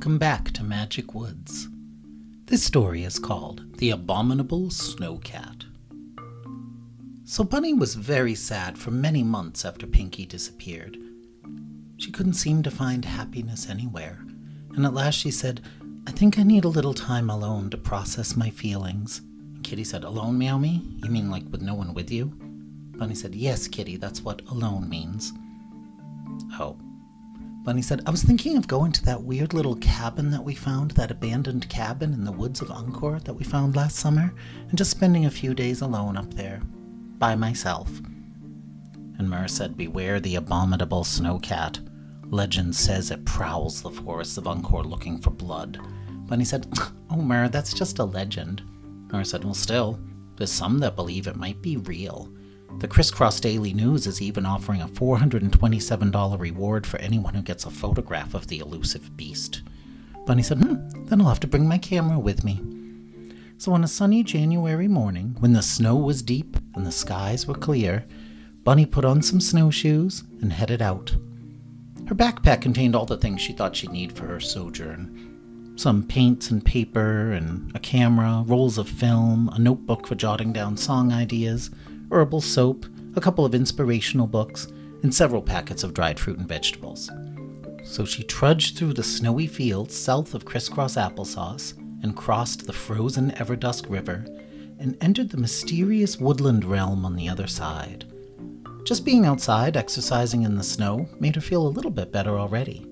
welcome back to Magic Woods. This story is called The Abominable Snow Cat. So Bunny was very sad for many months after Pinky disappeared. She couldn't seem to find happiness anywhere, and at last she said, "I think I need a little time alone to process my feelings." Kitty said, "Alone, Meow Me? You mean like with no one with you?" Bunny said, "Yes, Kitty, that's what alone means." "Oh." Bunny said, "I was thinking of going to that weird little cabin that we found, that abandoned cabin in the woods of Angkor that we found last summer, and just spending a few days alone up there, by myself." And Murr said, "Beware the abominable snow cat. Legend says it prowls the forests of Angkor looking for blood." Bunny said, "Oh, Murr, that's just a legend." Murr said, "Well, still, there's some that believe it might be real. The Crisscross Daily News is even offering a $427 reward for anyone who gets a photograph of the elusive beast." Bunny said, "Then I'll have to bring my camera with me." So on a sunny January morning, when the snow was deep and the skies were clear, Bunny put on some snowshoes and headed out. Her backpack contained all the things she thought she'd need for her sojourn. Some paints and paper and a camera, rolls of film, a notebook for jotting down song ideas, herbal soap, a couple of inspirational books, and several packets of dried fruit and vegetables. So she trudged through the snowy fields south of Crisscross Applesauce and crossed the frozen Everdusk River and entered the mysterious woodland realm on the other side. Just being outside, exercising in the snow, made her feel a little bit better already.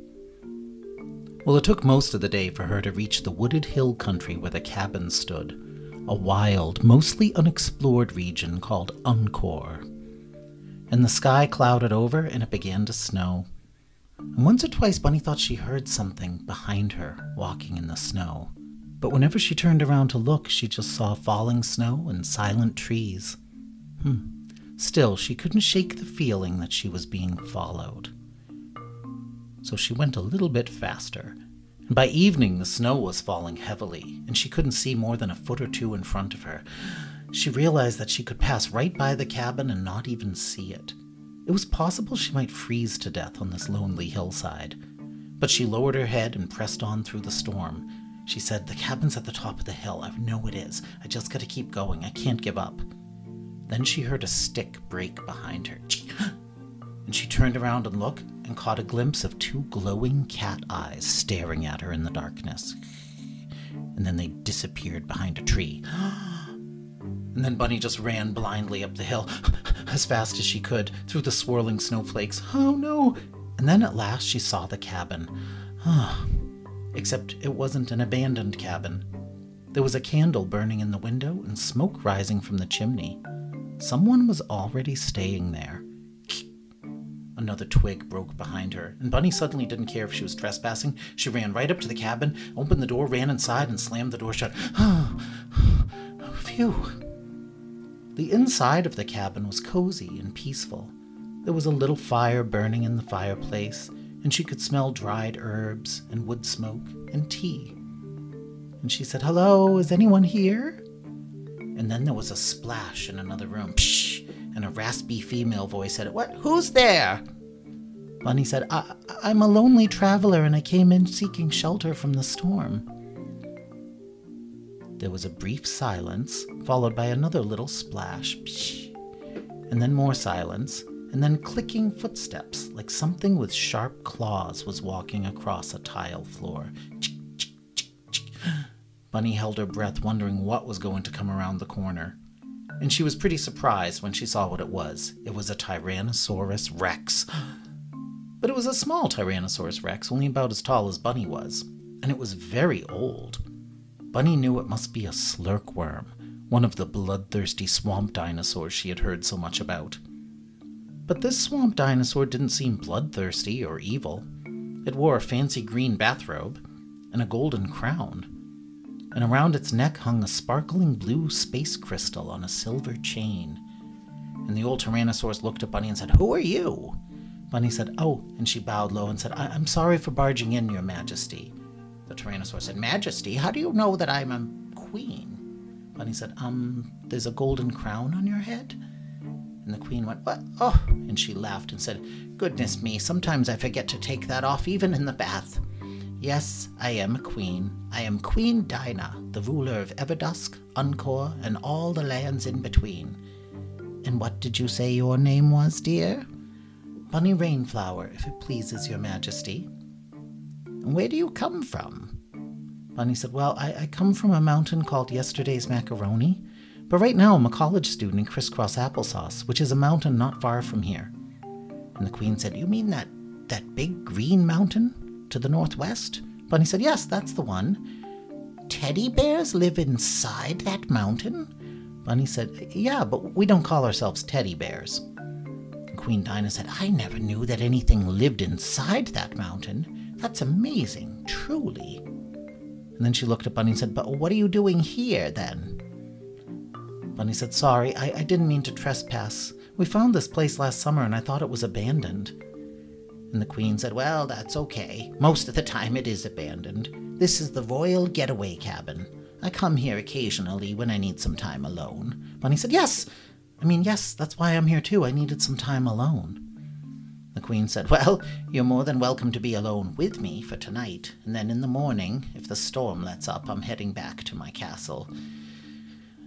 Well, it took most of the day for her to reach the wooded hill country where the cabin stood, a wild, mostly unexplored region called Uncor. And the sky clouded over and it began to snow. And once or twice Bunny thought she heard something behind her walking in the snow. But whenever she turned around to look, she just saw falling snow and silent trees. Still, she couldn't shake the feeling that she was being followed. So she went a little bit faster. By evening, the snow was falling heavily, and she couldn't see more than a foot or two in front of her. She realized that she could pass right by the cabin and not even see it. It was possible she might freeze to death on this lonely hillside. But she lowered her head and pressed on through the storm. She said, "The cabin's at the top of the hill. I know it is. I just gotta keep going. I can't give up." Then she heard a stick break behind her. And she turned around and looked, and caught a glimpse of two glowing cat eyes staring at her in the darkness. And then they disappeared behind a tree. And then Bunny just ran blindly up the hill, as fast as she could, through the swirling snowflakes. Oh no! And then at last she saw the cabin. Except it wasn't an abandoned cabin. There was a candle burning in the window and smoke rising from the chimney. Someone was already staying there. Another twig broke behind her, and Bunny suddenly didn't care if she was trespassing. She ran right up to the cabin, opened the door, ran inside, and slammed the door shut. Phew. The inside of the cabin was cozy and peaceful. There was a little fire burning in the fireplace, and she could smell dried herbs and wood smoke and tea. And she said, "Hello, is anyone here?" And then there was a splash in another room. Psh! And a raspy female voice said, "What? Who's there?" Bunny said, I'm a lonely traveler and I came in seeking shelter from the storm." There was a brief silence, followed by another little splash, and then more silence, and then clicking footsteps, like something with sharp claws was walking across a tile floor. Bunny held her breath, wondering what was going to come around the corner. And she was pretty surprised when she saw what it was. It was a Tyrannosaurus Rex. But it was a small Tyrannosaurus Rex, only about as tall as Bunny was. And it was very old. Bunny knew it must be a slurkworm, one of the bloodthirsty swamp dinosaurs she had heard so much about. But this swamp dinosaur didn't seem bloodthirsty or evil. It wore a fancy green bathrobe and a golden crown. And around its neck hung a sparkling blue space crystal on a silver chain. And the old Tyrannosaurus looked at Bunny and said, "Who are you?" Bunny said, "Oh," and she bowed low and said, I'm sorry for barging in, Your Majesty." The Tyrannosaurus said, "Majesty, how do you know that I'm a queen?" Bunny said, "There's a golden crown on your head?" And the queen went, "What? Oh," and she laughed and said, "Goodness me, sometimes I forget to take that off even in the bath. Yes, I am a queen. I am Queen Dinah, the ruler of Everdusk, Uncor, and all the lands in between. And what did you say your name was, dear? Bunny Rainflower, if it pleases your majesty. Where do you come from? Bunny said, well, I come from a mountain called Yesterday's Macaroni, but right now I'm a college student in Crisscross Applesauce, which is a mountain not far from here. And the queen said, you mean that big green mountain to the northwest? Bunny said, yes, that's the one. Teddy bears live inside that mountain? Bunny said, yeah, but we don't call ourselves teddy bears. Queen Dinah said, I never knew that anything lived inside that mountain. That's amazing, truly. And then she looked at Bunny and said, but what are you doing here, then? Bunny said, sorry, I didn't mean to trespass. We found this place last summer and I thought it was abandoned. And the queen said, well, that's okay. Most of the time it is abandoned. This is the Royal Getaway Cabin. I come here occasionally when I need some time alone. Bunny said, yes, that's why I'm here too. I needed some time alone. The queen said, well, you're more than welcome to be alone with me for tonight. And then in the morning, if the storm lets up, I'm heading back to my castle.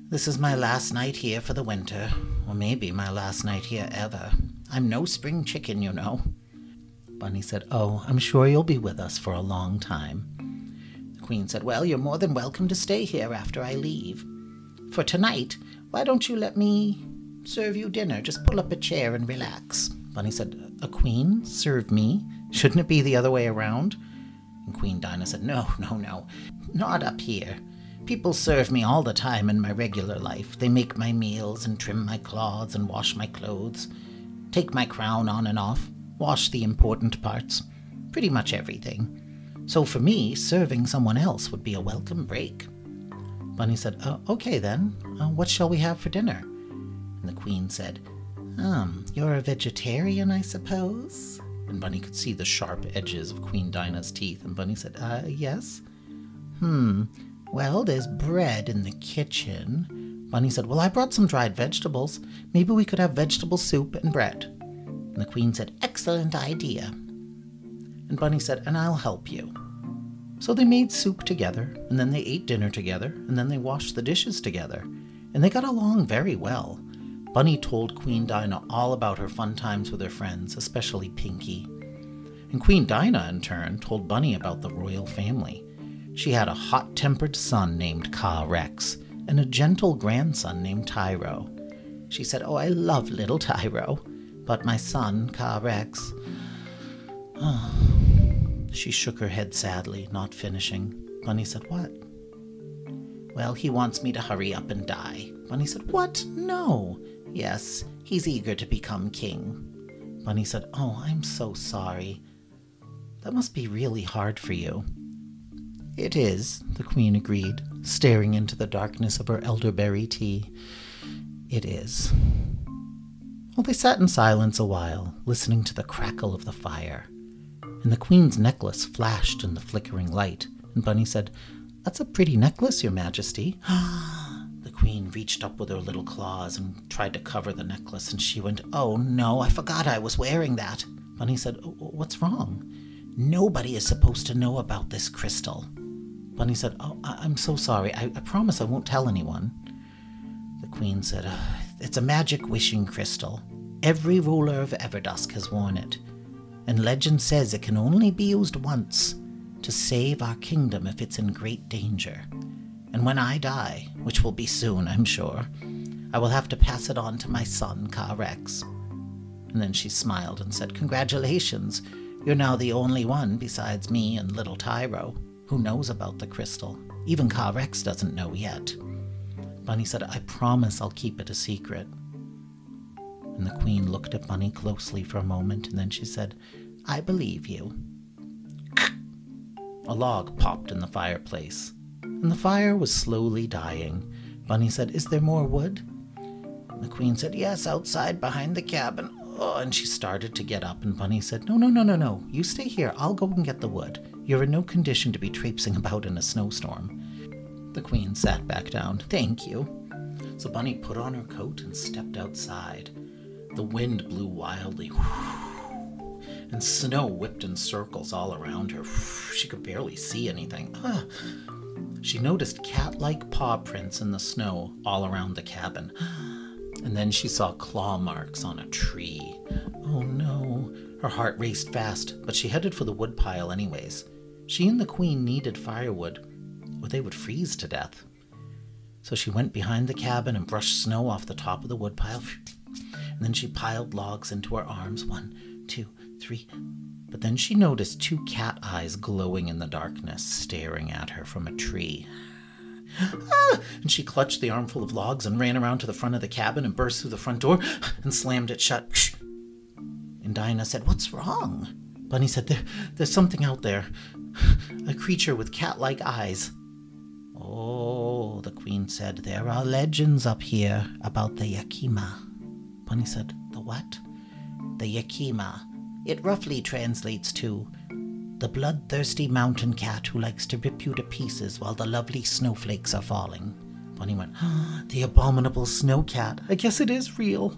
This is my last night here for the winter, or maybe my last night here ever. I'm no spring chicken, you know. Bunny said, oh, I'm sure you'll be with us for a long time. The queen said, well, you're more than welcome to stay here after I leave. For tonight, why don't you let me serve you dinner? Just pull up a chair and relax. Bunny said, a queen serve me? Shouldn't it be the other way around? And Queen Dinah said, no, not up here. People serve me all the time in my regular life. They make my meals and trim my clothes and wash my clothes, take my crown on and off, wash the important parts, pretty much everything. So for me, serving someone else would be a welcome break. Bunny said, okay then, what shall we have for dinner? And the queen said, you're a vegetarian, I suppose? And Bunny could see the sharp edges of Queen Dinah's teeth, and Bunny said, yes? Well, there's bread in the kitchen. Bunny said, well, I brought some dried vegetables. Maybe we could have vegetable soup and bread. And the queen said, excellent idea. And Bunny said, and I'll help you. So they made soup together, and then they ate dinner together, and then they washed the dishes together, and they got along very well. Bunny told Queen Dinah all about her fun times with her friends, especially Pinky. And Queen Dinah, in turn, told Bunny about the royal family. She had a hot-tempered son named Ka-Rex, and a gentle grandson named Tyro. She said, oh, I love little Tyro, but my son, Ka-Rex... She shook her head sadly, not finishing. Bunny said, what? Well, he wants me to hurry up and die. Bunny said, what? No. Yes, he's eager to become king. Bunny said, oh, I'm so sorry. That must be really hard for you. It is, the queen agreed, staring into the darkness of her elderberry tea. It is. Well, they sat in silence a while, listening to the crackle of the fire. And the queen's necklace flashed in the flickering light, and Bunny said, that's a pretty necklace, your majesty. The queen reached up with her little claws and tried to cover the necklace, and she went, oh no, I forgot I was wearing that. Bunny said, what's wrong? Nobody is supposed to know about this crystal. Bunny said, oh, I'm so sorry. I promise I won't tell anyone. The queen said, it's a magic wishing crystal. Every ruler of Everdusk has worn it. And legend says it can only be used once to save our kingdom if it's in great danger. And when I die, which will be soon, I'm sure, I will have to pass it on to my son, Ka-Rex. And then she smiled and said, congratulations. You're now the only one, besides me and little Tyro, who knows about the crystal. Even Ka-Rex doesn't know yet. Bunny said, I promise I'll keep it a secret. And the queen looked at Bunny closely for a moment, and then she said, I believe you. A log popped in the fireplace, and the fire was slowly dying. Bunny said, is there more wood? And the queen said, yes, outside behind the cabin. Oh, and she started to get up, and Bunny said, No, you stay here, I'll go and get the wood. You're in no condition to be traipsing about in a snowstorm. The queen sat back down. Thank you. So Bunny put on her coat and stepped outside. The wind blew wildly, and snow whipped in circles all around her. She could barely see anything. She noticed cat-like paw prints in the snow all around the cabin. And then she saw claw marks on a tree. Oh no. Her heart raced fast, but she headed for the woodpile anyways. She and the queen needed firewood, or they would freeze to death. So she went behind the cabin and brushed snow off the top of the woodpile. And then she piled logs into her arms. 1, 2, 3. But then she noticed two cat eyes glowing in the darkness, staring at her from a tree. And she clutched the armful of logs and ran around to the front of the cabin and burst through the front door and slammed it shut. And Dinah said, "What's wrong?" Bunny said, There's something out there. A creature with cat-like eyes. "Oh," the queen said, "there are legends up here about the Yakima." Bunny said, "The what?" "The Yakima. It roughly translates to the bloodthirsty mountain cat who likes to rip you to pieces while the lovely snowflakes are falling." Bunny went, "The abominable snow cat. I guess it is real."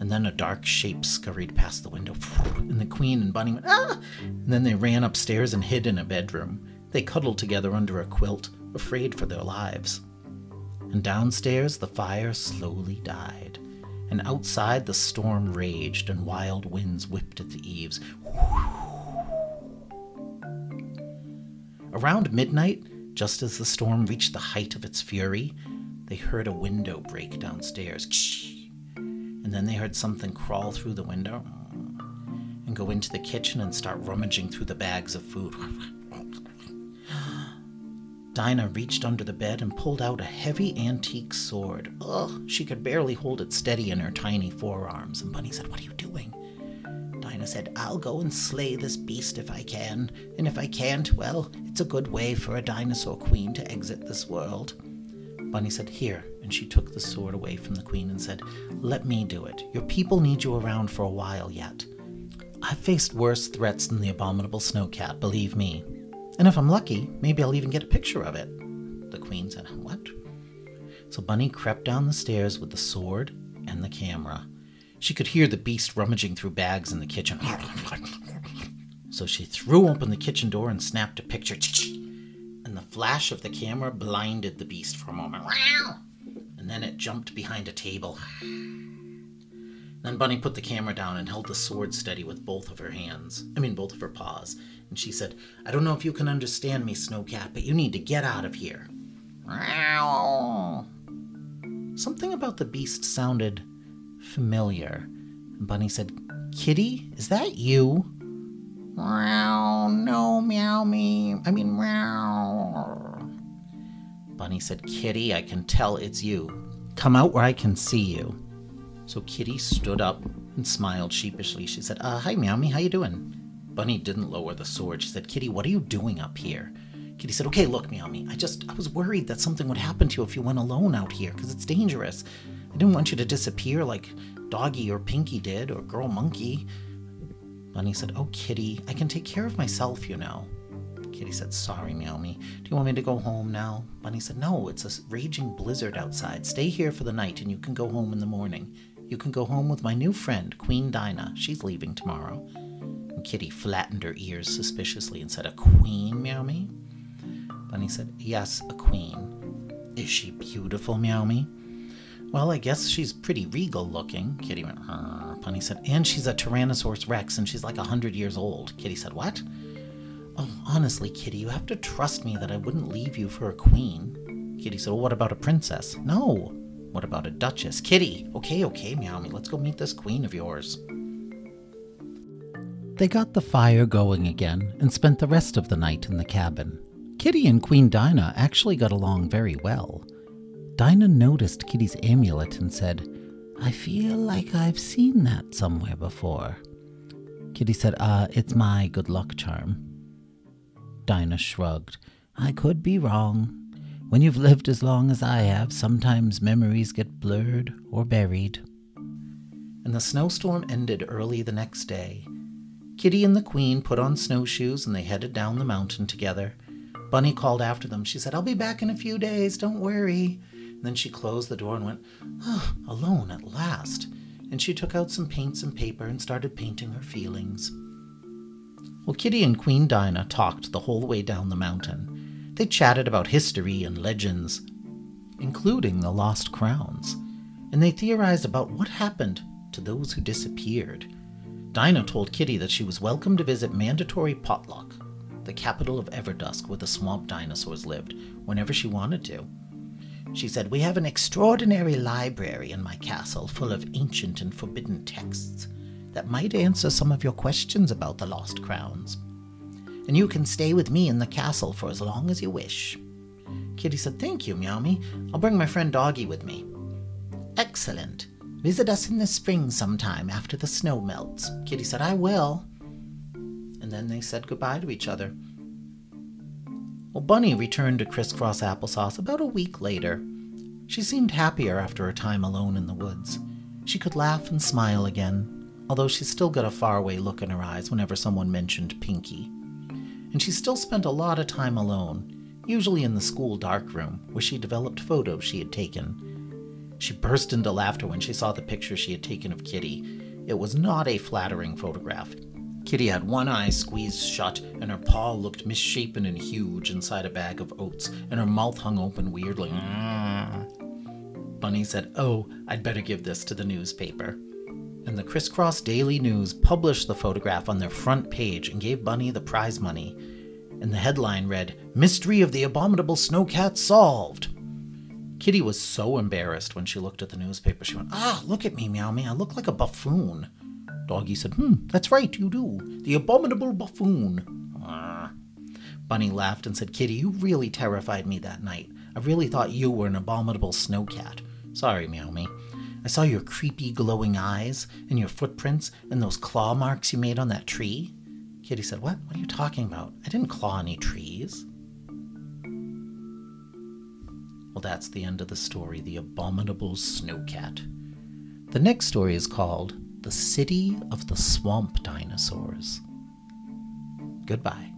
And then a dark shape scurried past the window, and the queen and Bunny went, "Ah!" And then they ran upstairs and hid in a bedroom. They cuddled together under a quilt, afraid for their lives. And downstairs, the fire slowly died. And outside, the storm raged, and wild winds whipped at the eaves. Around midnight, just as the storm reached the height of its fury, they heard a window break downstairs. And then they heard something crawl through the window and go into the kitchen and start rummaging through the bags of food. Dinah reached under the bed and pulled out a heavy antique sword. She could barely hold it steady in her tiny forearms. And Bunny said, "What are you doing?" Dinah said, "I'll go and slay this beast if I can. And if I can't, well, it's a good way for a dinosaur queen to exit this world." Bunny said, "Here." And she took the sword away from the queen and said, "Let me do it. Your people need you around for a while yet. I've faced worse threats than the abominable snow cat, believe me. And if I'm lucky, maybe I'll even get a picture of it." The queen said, "What?" So Bunny crept down the stairs with the sword and the camera. She could hear the beast rummaging through bags in the kitchen. So she threw open the kitchen door and snapped a picture. And the flash of the camera blinded the beast for a moment. And then it jumped behind a table. Then Bunny put the camera down and held the sword steady with both of her paws. And she said, "I don't know if you can understand me, Snow Cat, but you need to get out of here." Something about the beast sounded familiar. And Bunny said, "Kitty, is that you?" "No, meow me. I mean, meow." Bunny said, "Kitty, I can tell it's you. Come out where I can see you." So Kitty stood up and smiled sheepishly. She said, "Hi, Meowmy, how you doing?" Bunny didn't lower the sword. She said, "Kitty, what are you doing up here?" Kitty said, "Okay, look, Meowmy, I was worried that something would happen to you if you went alone out here, because it's dangerous. I didn't want you to disappear like Doggy or Pinky did, or Girl Monkey." Bunny said, "Oh, Kitty, I can take care of myself, you know." Kitty said, "Sorry, Meowmy. Do you want me to go home now?" Bunny said, "No, it's a raging blizzard outside. Stay here for the night, and you can go home in the morning. You can go home with my new friend, Queen Dinah. She's leaving tomorrow." And Kitty flattened her ears suspiciously and said, "A queen, Meowmy?" Bunny said, "Yes, a queen." "Is she beautiful, Meowmy?" "Well, I guess she's pretty regal looking." Kitty went, "Huh." Bunny said, "And she's a Tyrannosaurus Rex, and she's like 100 years old." Kitty said, "What?" "Oh, honestly, Kitty, you have to trust me that I wouldn't leave you for a queen." Kitty said, "Well, what about a princess?" "No." "What about a duchess?" "Kitty!" Okay, Meowmy, let's go meet this queen of yours." They got the fire going again and spent the rest of the night in the cabin. Kitty and Queen Dinah actually got along very well. Dinah noticed Kitty's amulet and said, "I feel like I've seen that somewhere before." Kitty said, "It's my good luck charm." Dinah shrugged. "I could be wrong. When you've lived as long as I have, sometimes memories get blurred or buried." And the snowstorm ended early the next day. Kitty and the queen put on snowshoes and they headed down the mountain together. Bunny called after them. She said, "I'll be back in a few days, don't worry." And then she closed the door and went, "Oh, alone at last." and she took out some paints and paper and started painting her feelings. Well, Kitty and Queen Dinah talked the whole way down the mountain. They chatted about history and legends, including the lost crowns, and they theorized about what happened to those who disappeared. Dinah told Kitty that she was welcome to visit Mandatory Potluck, the capital of Everdusk where the swamp dinosaurs lived, whenever she wanted to. She said, "We have an extraordinary library in my castle full of ancient and forbidden texts that might answer some of your questions about the lost crowns. And you can stay with me in the castle for as long as you wish." Kitty said, "Thank you, Meowmy. I'll bring my friend Doggy with me." "Excellent. Visit us in the spring sometime after the snow melts." Kitty said, "I will." And then they said goodbye to each other. Well, Bunny returned to Crisscross Applesauce about a week later. She seemed happier after her time alone in the woods. She could laugh and smile again, although she still got a faraway look in her eyes whenever someone mentioned Pinky. And she still spent a lot of time alone, usually in the school darkroom, where she developed photos she had taken. She burst into laughter when she saw the picture she had taken of Kitty. It was not a flattering photograph. Kitty had one eye squeezed shut, and her paw looked misshapen and huge inside a bag of oats, and her mouth hung open weirdly. Bunny said, "Oh, I'd better give this to the newspaper." And the Crisscross Daily News published the photograph on their front page and gave Bunny the prize money. And the headline read, "Mystery of the Abominable Snowcat Solved." Kitty was so embarrassed when she looked at the newspaper. She went, "Ah, look at me, Meowmy. I look like a buffoon." Doggy said, "That's right, you do. The abominable buffoon." Bunny laughed and said, "Kitty, you really terrified me that night. I really thought you were an abominable snowcat. Sorry, Meowmy. I saw your creepy glowing eyes and your footprints and those claw marks you made on that tree." Kitty said, "What? What are you talking about? I didn't claw any trees." Well, that's the end of the story, The Abominable Snowcat. The next story is called The City of the Swamp Dinosaurs. Goodbye.